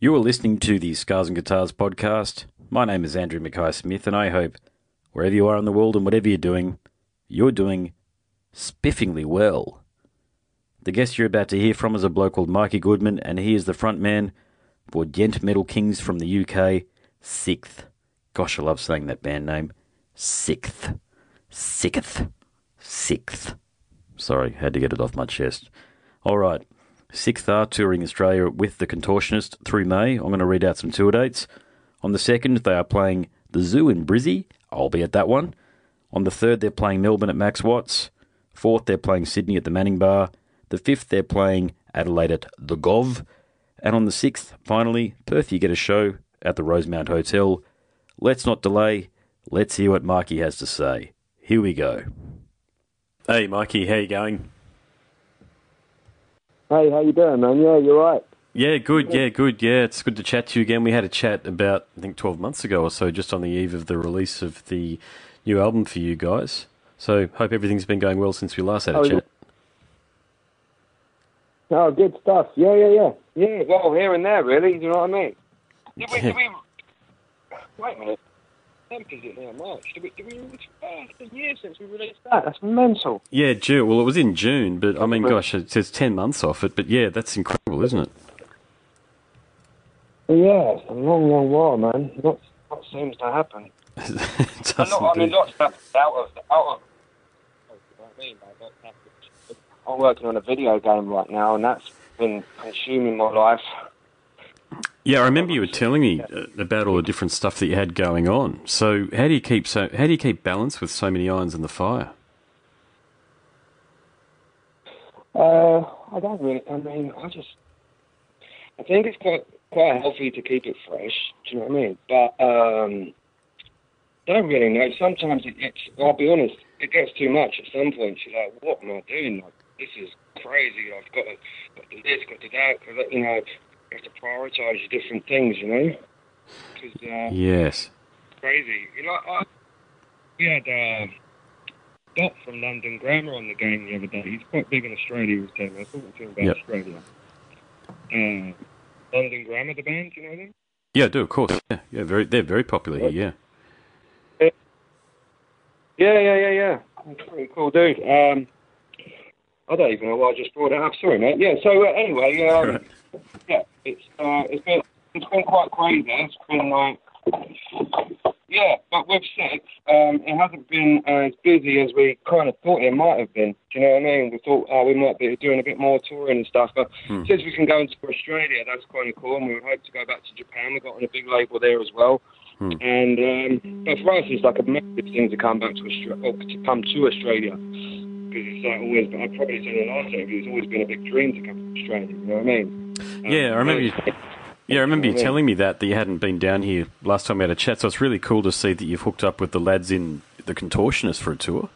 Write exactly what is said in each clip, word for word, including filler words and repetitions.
You are listening to the Scars and Guitars podcast. My name is Andrew Mackay-Smith, and I hope wherever you are in the world and whatever you're doing, you're doing spiffingly well. The guest you're about to hear from is a bloke called Mikee Goodman, and he is the frontman for Gent Metal Kings from the U K, Sikth. Gosh, I love saying that band name. Sikth. Sikth. Sikth. Sorry, had to get it off my chest. All right. Sikth are touring Australia with The Contortionist through May. I'm going to read out some tour dates. On the second, they are playing the Zoo in Brizzy. I'll be at that one. On the third, they're playing Melbourne at Max Watts. Fourth, they're playing Sydney at the Manning Bar. The fifth, they're playing Adelaide at the Gov. And on the sixth, finally, Perth, you get a show at the Rosemount Hotel. Let's not delay. Let's hear what Mikee has to say. Here we go. Hey, Mikee, how you going? Hey, how you doing, man? Yeah, you're right. Yeah, good, yeah, good, yeah. It's good to chat to you again. We had a chat about, I think, twelve months ago or so, just on the eve of the release of the new album for you guys. So, hope everything's been going well since we last had a oh, chat. Oh, good stuff. Yeah, yeah, yeah. Yeah, well, here and there, really. Do you know what I mean? Did we... Did we... Wait a minute. Is it now March? Did we, did we, it's been a year since we released that. That's mental. Yeah, June. Well, it was in June, but I mean, gosh, it says ten months off it, but yeah, that's incredible, isn't it? Yeah, it's a long, long while, man. Not, not seems to happen. It doesn't not, I mean, lots out of, out of... I'm working on a video game right now, and that's been consuming my life. Yeah, I remember you were telling me about all the different stuff that you had going on. So, how do you keep so how do you keep balance with so many irons in the fire? Uh, I don't really. I mean, I just I think it's quite quite healthy to keep it fresh. Do you know what I mean? But um, I don't really know. Sometimes it gets. I'll be honest. It gets too much at some point. You're like, what am I doing? Like, this is crazy. I've got to, got to do this, got to do that. Cause, you know. You have to prioritise your different things, you know? Cause, uh, yes. It's crazy. You know, I, we had uh, Dot from London Grammar on the game the other day. He's quite big in Australia, he was telling me. I was talking to him about yep. Australia. Um, London Grammar, the band, do you know them? Yeah, I do, of course. Yeah, yeah very, they're very popular right. here, yeah. Yeah, yeah, yeah, yeah. That's a pretty cool dude. Um, I don't even know why I just brought it up. Sorry, mate. Yeah, so uh, anyway... Um, right. Yeah, it's uh, it's been it's been quite crazy. It's been like yeah, but with Sikth, um, it hasn't been as busy as we kind of thought it might have been. Do you know what I mean? We thought oh, we might be doing a bit more touring and stuff, but hmm. since we can go into Australia, that's kind of cool. And we would hope to go back to Japan. We got on a big label there as well. Hmm. And um, but for us, it's like a massive thing to come back to Australia, to come to Australia. Because it's like always, I've probably said in the last interview, it's always been a big dream to come to Australia. You know what I mean? Yeah, I remember. You, yeah, I remember you telling me that that you hadn't been down here last time we had a chat. So it's really cool to see that you've hooked up with the lads in The Contortionist for a tour.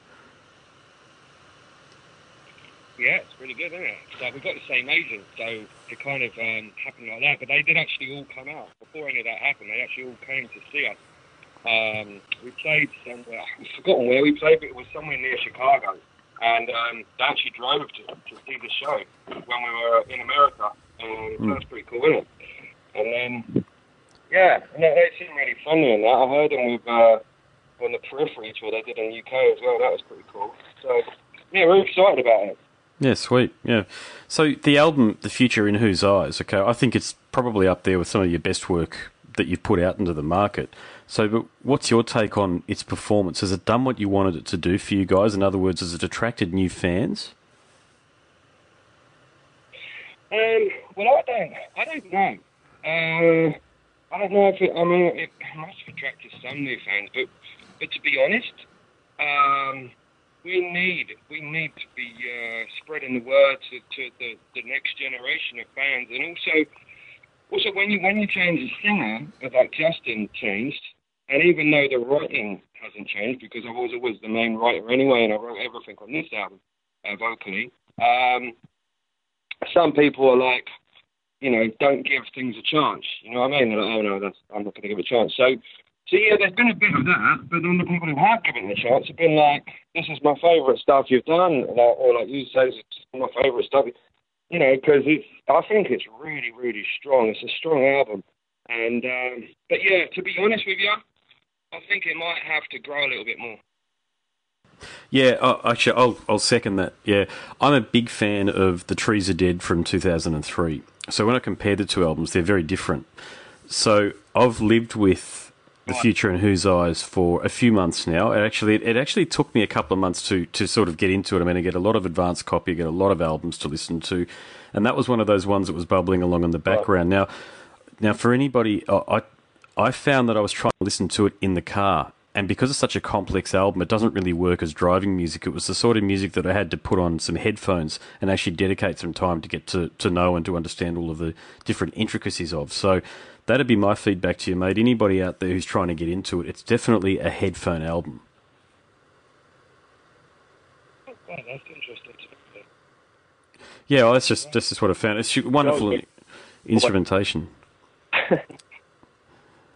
Yeah, it's really good, isn't it? So we've got the same agent, so it kind of um, happened like that. But they did actually all come out before any of that happened. They actually all came to see us. Um, we played somewhere. I've forgotten where we played, but it was somewhere near Chicago. And um, they actually drove to, to see the show when we were in America. Um, mm. That's pretty cool, isn't it? And then, yeah, and they, they seem really funny in that. I heard them with, uh, on the Periphery tour they did in the U K as well. That was pretty cool. So, yeah, we're excited about it. Yeah, sweet. Yeah. So the album, The Future In Whose Eyes, okay, I think it's probably up there with some of your best work that you've put out into the market. So but what's your take on its performance? Has it done what you wanted it to do for you guys? In other words, has it attracted new fans? Um, well, I don't, I don't know. Uh, I don't know if it, I mean, it must have attracted some new fans, but, but to be honest, um, we need, we need to be uh, spreading the word to, to the, the next generation of fans. And also, also when you, when you change a singer, like Justin changed, and even though the writing hasn't changed, because I was always the main writer anyway, and I wrote everything on this album, uh, vocally, um... some people are like, you know, don't give things a chance. You know what I mean? They're like, oh, no, that's, I'm not going to give it a chance. So, so yeah, there's been a bit of that, but then the people who have given it a chance have been like, this is my favourite stuff you've done, or like you say, this is my favourite stuff. you know, because it's, I think it's really, really strong. It's a strong album. And, um, but yeah, to be honest with you, I think it might have to grow a little bit more. Yeah, I, actually, I'll, I'll second that. Yeah, I'm a big fan of The Trees Are Dead from two thousand three. So when I compare the two albums, they're very different. So I've lived with The Future In Whose Eyes for a few months now. It actually, it actually took me a couple of months to to sort of get into it. I mean, I get a lot of advanced copy, I get a lot of albums to listen to, and that was one of those ones that was bubbling along in the background. Now, now for anybody, I I found that I was trying to listen to it in the car. And because it's such a complex album, it doesn't really work as driving music. It was the sort of music that I had to put on some headphones and actually dedicate some time to get to, to know and to understand all of the different intricacies of. So that'd be my feedback to you, mate. Anybody out there who's trying to get into it, it's definitely a headphone album. Oh, wow, that's interesting. Yeah, well, that's just that's just what I found. It's wonderful oh, yeah. instrumentation.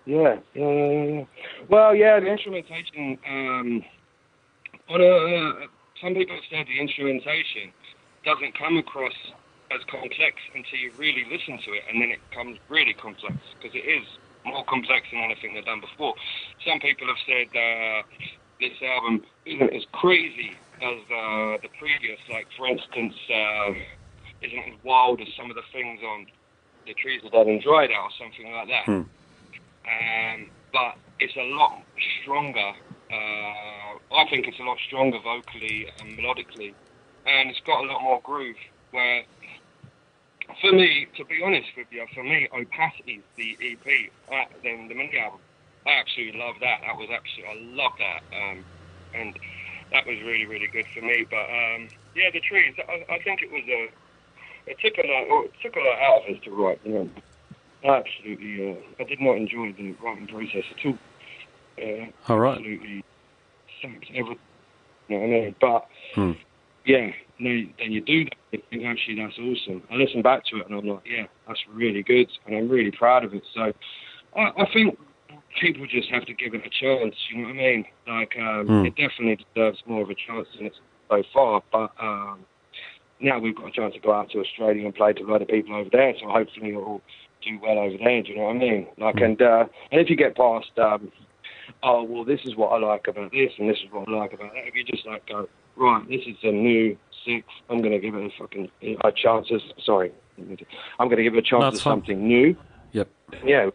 Yeah, yeah, yeah, yeah. Well, yeah, the instrumentation, um, on a, uh, some people have said the instrumentation doesn't come across as complex until you really listen to it, and then it becomes really complex, because it is more complex than anything they've done before. Some people have said uh, this album isn't as crazy as uh, the previous, like, for instance, uh, isn't as wild as some of the things on The Trees Are Dead and Dried Out or something like that. Hmm. Um, but it's a lot stronger. Uh, I think it's a lot stronger vocally and melodically, and it's got a lot more groove. Where, for me, to be honest with you, for me, Opacity, the E P, uh, then the mini album, I absolutely love that. That was absolutely, I love that, um, and that was really, really good for me. But um, yeah, The Trees, I, I think it was a, it took a lot, it took a lot out of us to write, you know. Absolutely, uh, I did not enjoy the writing process at all. Uh, all right. Absolutely, saps everything. You know what I mean? But hmm. yeah, then you do that. You think actually that's awesome. I listen back to it and I'm like, yeah, that's really good, and I'm really proud of it. So I, I think people just have to give it a chance. You know what I mean? Like um, hmm. it definitely deserves more of a chance than it's so far. But um, now we've got a chance to go out to Australia and play to a lot of people over there. So hopefully it'll do well over there, do you know what I mean? Like, and uh, and if you get past, um, oh, well, this is what I like about this, and this is what I like about that, if you just, like, go, right, this is a new six, I'm going to give it a fucking a chance, of, sorry, I'm going to give it a chance no, of something fine. new. Yep. Yeah.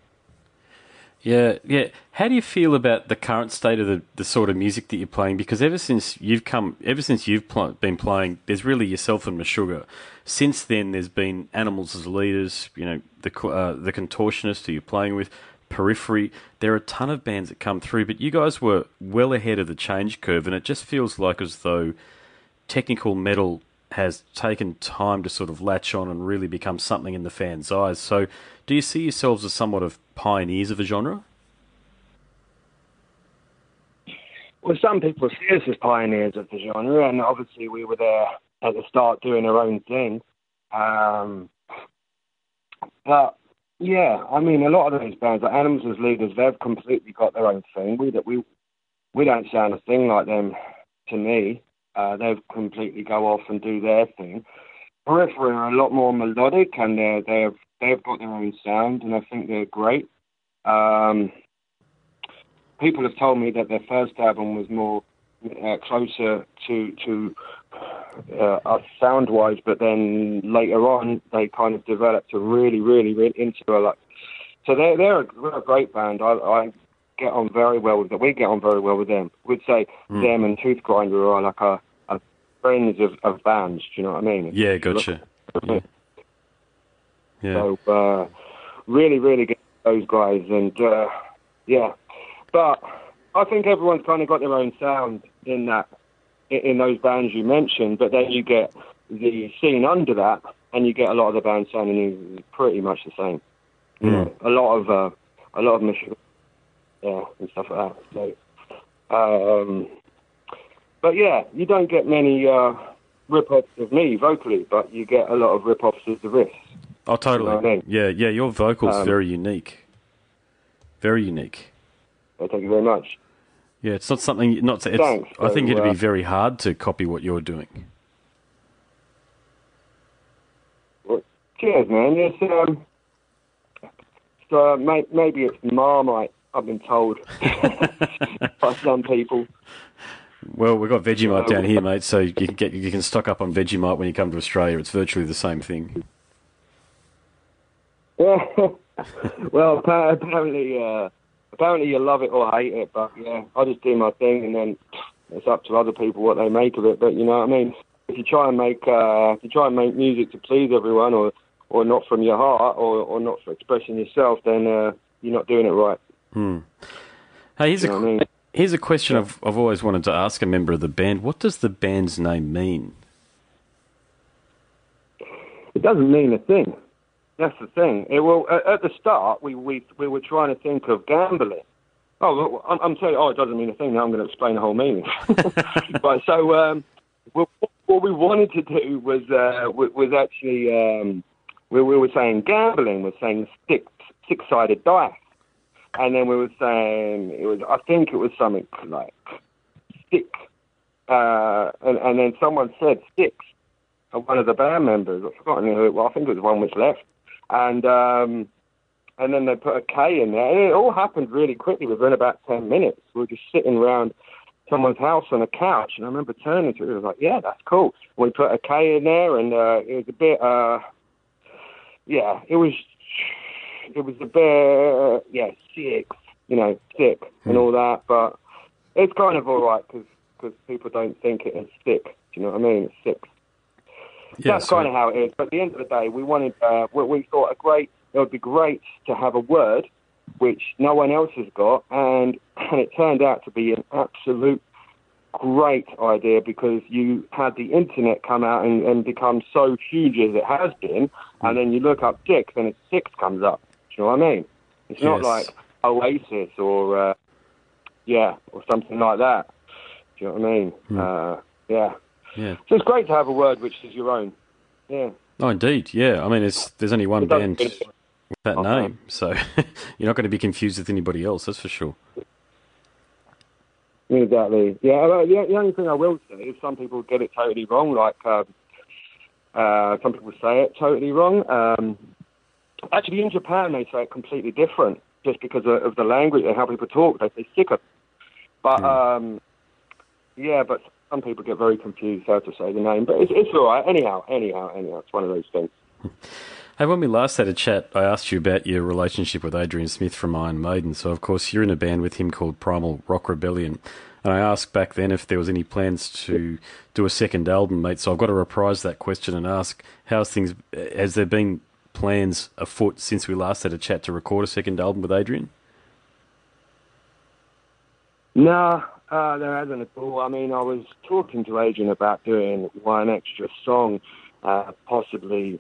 Yeah, yeah. How do you feel about the current state of the, the sort of music that you're playing? Because ever since you've come, ever since you've pl- been playing, there's really yourself and Meshuggah. Since then, there's been Animals as Leaders. You know, the uh, the Contortionist who you're playing with, Periphery. There are a ton of bands that come through, but you guys were well ahead of the change curve, and it just feels like as though technical metal has taken time to sort of latch on and really become something in the fans' eyes. So do you see yourselves as somewhat of pioneers of a genre? Well, some people see us as pioneers of the genre, and obviously we were there at the start doing our own thing. Um, but, yeah, I mean, a lot of those bands, like Animals as Leaders, they've completely got their own thing. We, we, we don't sound a thing like them to me. Uh, they've completely go off and do their thing. Periphery are a lot more melodic, and they're, they've they've got their own sound, and I think they're great. Um, people have told me that their first album was more uh, closer to to uh, us sound wise, but then later on they kind of developed a really really, really into a like. So they're they're a, they're a great band. I. I get on very well with that. We get on very well with them. We'd say mm. them and Toothgrinder are like our, our friends of, of bands. Do you know what I mean? Yeah, gotcha. Yeah. yeah. So uh, really, really good those guys, and uh, yeah. But I think everyone's kind of got their own sound in that in those bands you mentioned. But then you get the scene under that, and you get a lot of the bands sounding pretty much the same. Mm. You know, a lot of uh, a lot of Michigan. Yeah, and stuff like that. So, um, but yeah, you don't get many uh, rip-offs of me vocally, but you get a lot of rip-offs of the riffs. Oh, totally. You know I mean? Yeah, yeah. Your vocal's um, very unique. Very unique. Well, thank you very much. Yeah, it's not something. Not. To, it's, Thanks. I think so, it'd uh, be very hard to copy what you're doing. Cheers, man. It's, um, so may- maybe it's Marmite, I've been told by some people. Well, we've got Vegemite down here, mate, so you can get you can stock up on Vegemite when you come to Australia. It's virtually the same thing. Yeah. Well, apparently, uh, apparently you love it or hate it, but yeah, I just do my thing, and then it's up to other people what they make of it. But you know what I mean? If you try and make uh, if you try and make music to please everyone, or, or not from your heart, or, or not for expressing yourself, then uh, you're not doing it right. Hmm. Hey, here's you know a. I mean? Here's a question I've, I've always wanted to ask a member of the band. What does the band's name mean? It doesn't mean a thing. That's the thing. It will, at the start, we, we we were trying to think of gambling. Oh, I'm, I'm telling you, oh, it doesn't mean a thing. Now I'm going to explain the whole meaning. But so um, what we wanted to do was uh, was actually, um, we, we were saying gambling, we're saying six, six-sided dice. And then we were saying it was. I think it was something like six, uh, and, and then someone said six. One of the band members, I've forgotten who it was. I think it was one which left, and um, and then they put a K in there. And it all happened really quickly. Within about ten minutes, we were just sitting around someone's house on a couch, and I remember turning to it. I was like, "Yeah, that's cool." We put a K in there, and uh, it was a bit. Uh, yeah, it was. It was a bit, yeah, sick, you know, sick and all that, but it's kind of all right because people don't think it is sick. Do you know what I mean? It's sick. Yeah, that's so kind of how it is. But at the end of the day, we wanted, uh, we, we thought a great, it would be great to have a word which no one else has got, and and it turned out to be an absolute great idea because you had the internet come out and, and become so huge as it has been, and then you look up six and a six comes up. Do you know what I mean? It's yes. Not like Oasis or, uh, yeah, or something like that. Do you know what I mean? Mm. Uh, yeah. yeah. So it's great to have a word which is your own. Yeah. Oh, indeed. Yeah. I mean, it's, there's only one band with that awesome. name, so you're not going to be confused with anybody else, that's for sure. Exactly. Yeah. The only thing I will say is some people get it totally wrong. Like, um, uh, some people say it totally wrong. Um, Actually, in Japan, they say it completely different just because of, of the language and how people talk. They say Sikth. But, mm. um, yeah, but some people get very confused how to say the name. But it's, it's all right. Anyhow, anyhow, anyhow, it's one of those things. Hey, when we last had a chat, I asked you about your relationship with Adrian Smith from Iron Maiden. So, of course, you're in a band with him called Primal Rock Rebellion. And I asked back then if there was any plans to do a second album, mate. So I've got to reprise that question and ask, how's things, has there been plans afoot since we last had a chat to record a second album with Adrian? No, uh, there hasn't at all. I mean, I was talking to Adrian about doing one extra song, uh, possibly,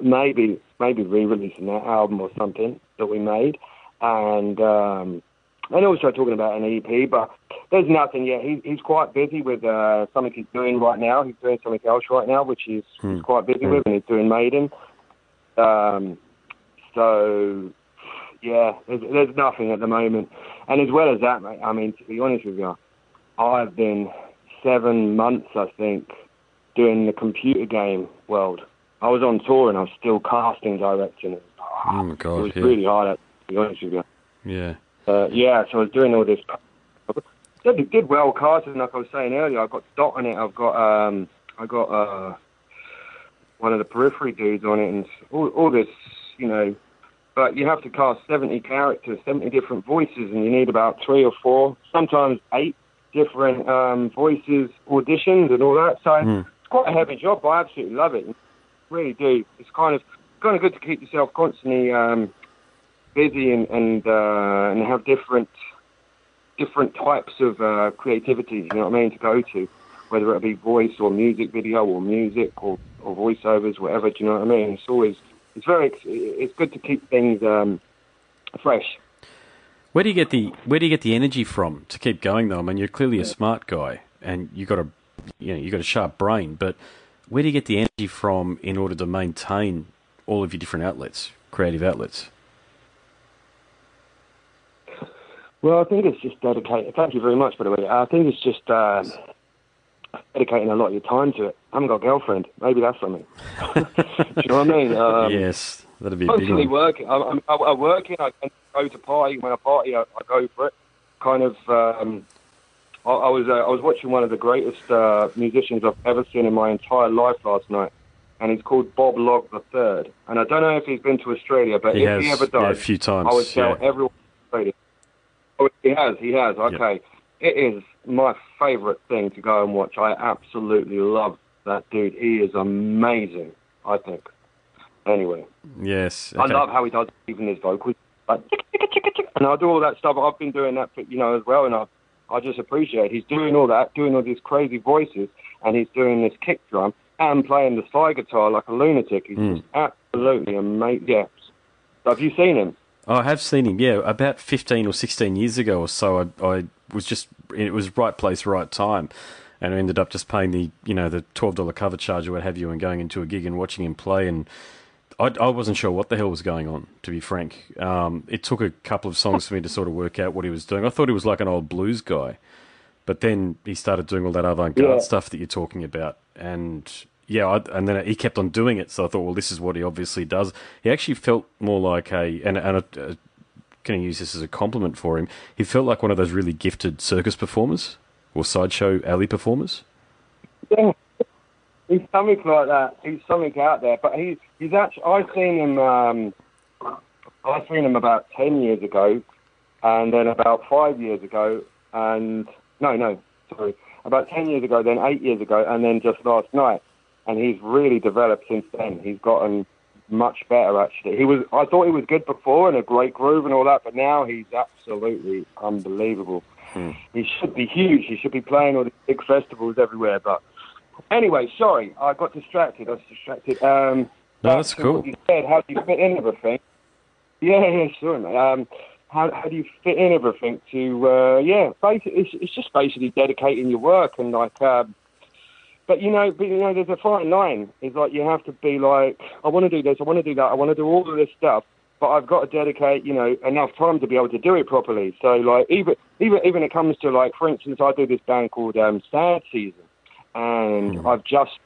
maybe, maybe re-releasing that album or something that we made, and um, and also talking about an E P. But there's nothing yet. He, he's quite busy with uh, something he's doing right now. He's doing something else right now, which he's, hmm. he's quite busy hmm. with, and he's doing Maiden. Um, so, yeah, there's, there's nothing at the moment. And as well as that, mate, I mean, to be honest with you, I've been seven months, I think, doing the computer game world. I was on tour and I was still casting, directing it. Oh, my God. It was yeah. really hard, to be honest with you. Yeah. Uh, yeah, so I was doing all this. I did well casting, like I was saying earlier. I've got Dot on it. I've got, um, I got, uh, one of the Periphery dudes on it, and all, all this, you know. But you have to cast seventy characters, seventy different voices, and you need about three or four, sometimes eight different um, voices, auditions, and all that. So mm. it's quite a heavy job. I absolutely love it. I really do. It's kind of kind of good to keep yourself constantly um, busy and and, uh, and have different different types of uh, creativity. You know what I mean? To go to, whether it be voice or music video or music or or voiceovers, whatever, do you know what I mean? It's always, it's very, it's good to keep things um, fresh. Where do you get the, where do you get the energy from to keep going though? I mean, you're clearly a smart guy and you got a, you know, you got a sharp brain, but where do you get the energy from in order to maintain all of your different outlets, creative outlets? Well, I think it's just dedicated. Thank you very much, by the way. I think it's just, uh, dedicating a lot of your time to it. I haven't got a girlfriend. Maybe that's something. Do you know what I mean? Um, yes, that'd be a big one. Working. I, I, I work in. I go to party. When I party, I, I go for it. Kind of. Um, I, I was. Uh, I was watching one of the greatest uh, musicians I've ever seen in my entire life last night, and he's called Bob Log the third. And I don't know if he's been to Australia, but he if has, he ever does, yeah, a few times, I would tell yeah. everyone. Oh, he has. He has. Okay. Yep. It is my favourite thing to go and watch. I absolutely love that dude. He is amazing, I think. Anyway. Yes. Okay. I love how he does even his vocals. Like, and I do all that stuff. I've been doing that, for, you know, as well, and I, I just appreciate it. He's doing all that, doing all these crazy voices, and he's doing this kick drum and playing the slide guitar like a lunatic. He's mm. just absolutely amazing. Yeah. Have you seen him? Oh, I have seen him, yeah. About fifteen or sixteen years ago or so, I... I was just it was right place, right time, and I ended up just paying the you know the twelve dollar cover charge or what have you, and going into a gig and watching him play, and I, I wasn't sure what the hell was going on, to be frank. Um, it took a couple of songs for me to sort of work out what he was doing. I thought he was like an old blues guy, but then he started doing all that avant-garde yeah. stuff that you're talking about, and yeah, I, and then he kept on doing it. So I thought, well, this is what he obviously does. He actually felt more like a and and a. a going to use this as a compliment for him, he felt like one of those really gifted circus performers or sideshow alley performers. Yeah, he's something like that. He's something out there, but he, he's actually, I've seen him, um, I've seen him about ten years ago, and then about five years ago, and, no, no, sorry, about ten years ago, then eight years ago, and then just last night, and he's really developed since then. He's gotten much better, actually. He was. I thought he was good before and a great groove and all that, but now he's absolutely unbelievable. Hmm. He should be huge. He should be playing all the big festivals everywhere. But anyway, sorry, I got distracted. I was distracted. Um, no, that's cool. What you said, how do you fit in everything? Yeah, yeah, sure, mate. Um, how, how do you fit in everything to? Uh, yeah, basically, it's, it's just basically dedicating your work and like. Um, But you know, but you know, there's a fine line. It's like you have to be like, I want to do this, I want to do that, I want to do all of this stuff, but I've got to dedicate, you know, enough time to be able to do it properly. So like, even even even it comes to like, for instance, I do this band called um, Sad Season, and mm. I've just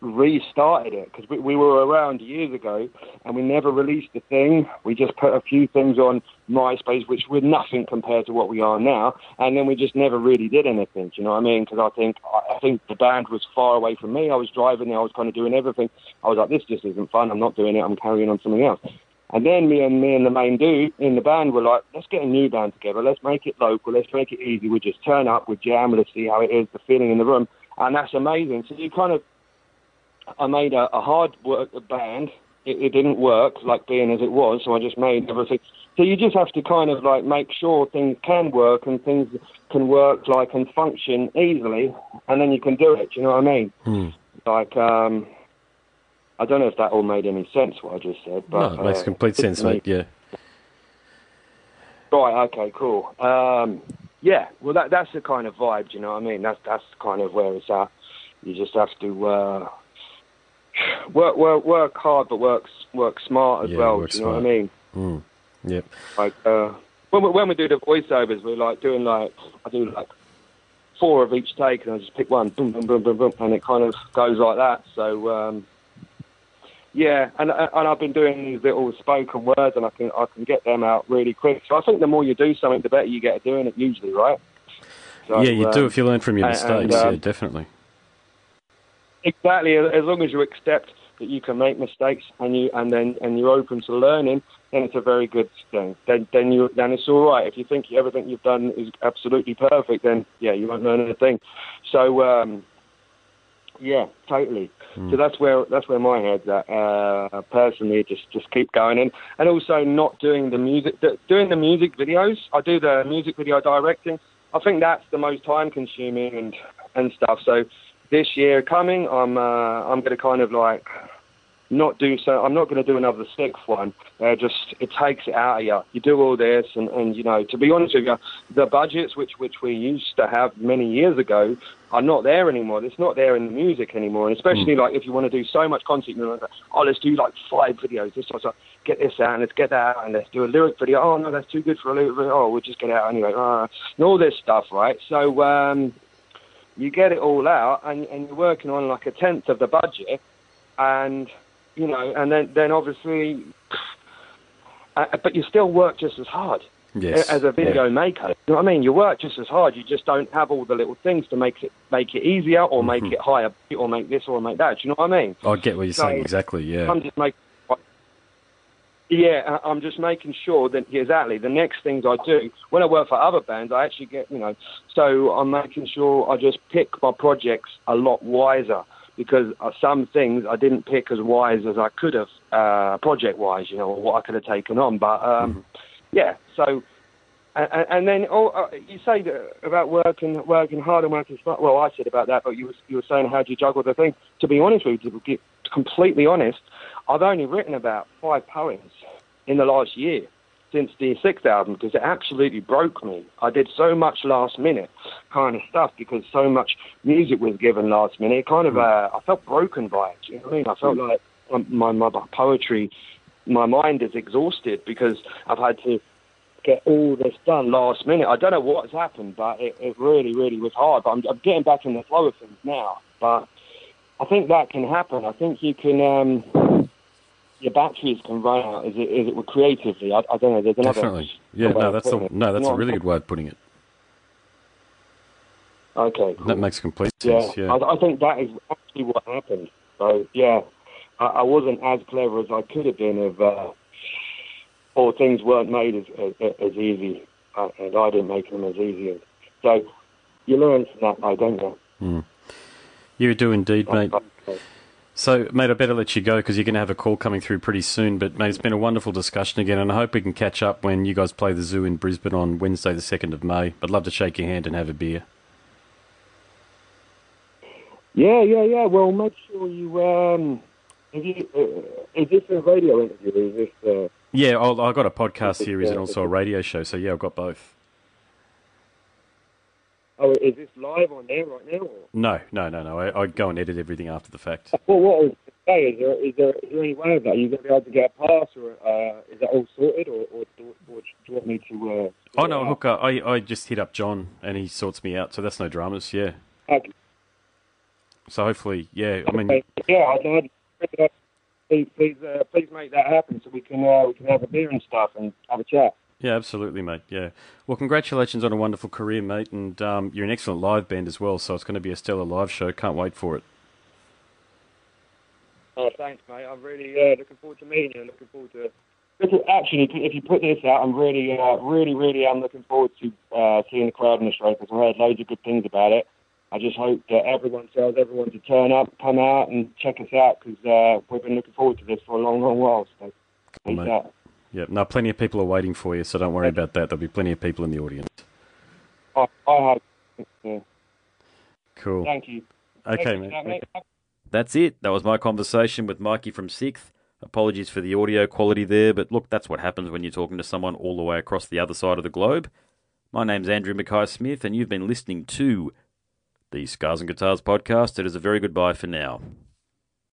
restarted it because we, we were around years ago and we never released the thing. We just put a few things on MySpace, which were nothing compared to what we are now, and then we just never really did anything. Do you know what I mean? Because I think I think the band was far away from me. I was driving there, I was kind of doing everything. I was like, this just isn't fun, I'm not doing it, I'm carrying on something else. And then me and me and the main dude in the band were like, let's get a new band together, let's make it local, let's make it easy, we just turn up, we jam, let's see how it is, the feeling in the room, and that's amazing. So you kind of I made a, a hard work a band. It, it didn't work, like being as it was, so I just made everything. So you just have to kind of like make sure things can work and things can work like and function easily, and then you can do it. Do you know what I mean? Hmm. Like, um, I don't know if that all made any sense what I just said, but no, it makes uh, complete sense, mate. Yeah. Right. Okay. Cool. Um, yeah. Well, that that's the kind of vibe. Do you know what I mean? That's that's kind of where it's at. You just have to. Uh, Work, work, work hard, but work, work smart as yeah, well. Do you smart. know what I mean? Mm. Yep. Like uh, when we, when we do the voiceovers, we're like doing like I do like four of each take, and I just pick one, boom, boom, boom, boom, boom, and it kind of goes like that. So um, yeah, and and I've been doing these little spoken words, and I can I can get them out really quick. So I think the more you do something, the better you get at doing it. Usually, right? So, yeah, you um, do if you learn from your mistakes. And, um, yeah, definitely. Exactly. As long as you accept that you can make mistakes and you and then and you're open to learning, then it's a very good thing. Then then you then it's all right. If you think everything you've done is absolutely perfect, then yeah, you won't learn anything. So um, yeah, totally. Mm. So that's where that's where my head's at. Uh, personally, just just keep going in, and also not doing the music, doing the music videos. I do the music video directing. I think that's the most time consuming and and stuff. So. This year coming, I'm uh, I'm going to kind of like not do so. I'm not going to do another sixth one. Uh, just it takes it out of you. You do all this, and, and you know, to be honest with you, the budgets which which we used to have many years ago are not there anymore. It's not there in the music anymore. And especially mm. like if you want to do so much content, you're like, oh, let's do like five videos. This sort of get this out and let's get that out and let's do a lyric video. Oh no, that's too good for a lyric video. Oh, we'll just get it out anyway. Uh, and all this stuff, right? So. Um, you get it all out, and, and you're working on like a tenth of the budget, and you know, and then then obviously, uh, but you still work just as hard. Yes. As a video yeah. maker, you know what I mean. You work just as hard. You just don't have all the little things to make it make it easier, or mm-hmm. make it higher, or make this, or make that. Do you know what I mean? I get what you're so saying exactly. Yeah. I'm just making. Yeah, I'm just making sure that exactly the next things I do when I work for other bands, I actually get you know. So I'm making sure I just pick my projects a lot wiser, because some things I didn't pick as wise as I could have, uh, project-wise, you know, or what I could have taken on, but. Um, mm-hmm. Yeah, so, and, and then oh, uh, you say that about working working hard and working smart. Well, I said about that, but you were, you were saying how do you juggle the thing. To be honest with you, to be completely honest, I've only written about five poems in the last year since the sixth album, because it absolutely broke me. I did so much last-minute kind of stuff because so much music was given last minute. It kind of, uh, I felt broken by it, you know what I mean? I felt like my, my, my poetry... my mind is exhausted because I've had to get all this done last minute. I don't know what's happened, but it, it really, really was hard. But I'm, I'm getting back in the flow of things now. But I think that can happen. I think you can, um, your batteries can run out. Is it, is it creatively? I, I don't know. There's another. Definitely. Yeah. No, that's a, no, that's a really good way of putting it. Okay. Cool. That makes complete sense. Yeah. yeah. I, I think that is actually what happened. So yeah. I wasn't as clever as I could have been, if, uh, or things weren't made as, as, as easy, uh, and I didn't make them as easy. So you learn from that, I don't know. Mm. You do indeed, mate. So, mate, I better let you go because you're going to have a call coming through pretty soon. But, mate, it's been a wonderful discussion again, and I hope we can catch up when you guys play the Zoo in Brisbane on Wednesday the second of May. I'd love to shake your hand and have a beer. Yeah, yeah, yeah. Well, make sure you... Um... Is, you, uh, is this a radio interview? Is this, uh, yeah, I'll, I've got a podcast series uh, and also a radio show, so yeah, I've got both. Oh, is this live on air right now? Or? No, no, no, no. I, I go and edit everything after the fact. Well, what I was going to say, is there, is there, is there any way of that? Are you going to be able to get a pass, or uh, is that all sorted, or, or, do, or do you want me to... Uh, oh, no, hook up. I, I just hit up John, and he sorts me out, so that's no dramas, yeah. Okay. So hopefully, yeah, I mean... Yeah, I'd like Please, please, uh, please make that happen so we can uh, we can have a beer and stuff and have a chat. Yeah, absolutely, mate. Yeah. Well, congratulations on a wonderful career, mate, and um, you're an excellent live band as well. So it's going to be a stellar live show. Can't wait for it. Oh, thanks, mate. I'm really uh, looking forward to meeting you. Looking forward to. Actually, if you put this out, I'm really, uh, really, really, I'm looking forward to uh, seeing the crowd in the show because I heard loads of good things about it. I just hope that everyone tells everyone to turn up, come out and check us out because uh, we've been looking forward to this for a long, long while. So cool, mate. Yeah, no, plenty of people are waiting for you, so don't worry about that. There'll be plenty of people in the audience. I, I have. Yeah. Cool. Thank you. Okay, Thank you, mate. mate. That's it. That was my conversation with Mikee from Sikth. Apologies for the audio quality there, but look, that's what happens when you're talking to someone all the way across the other side of the globe. My name's Andrew Mackay-Smith, and you've been listening to the Scars and Guitars podcast. It is a very goodbye for now.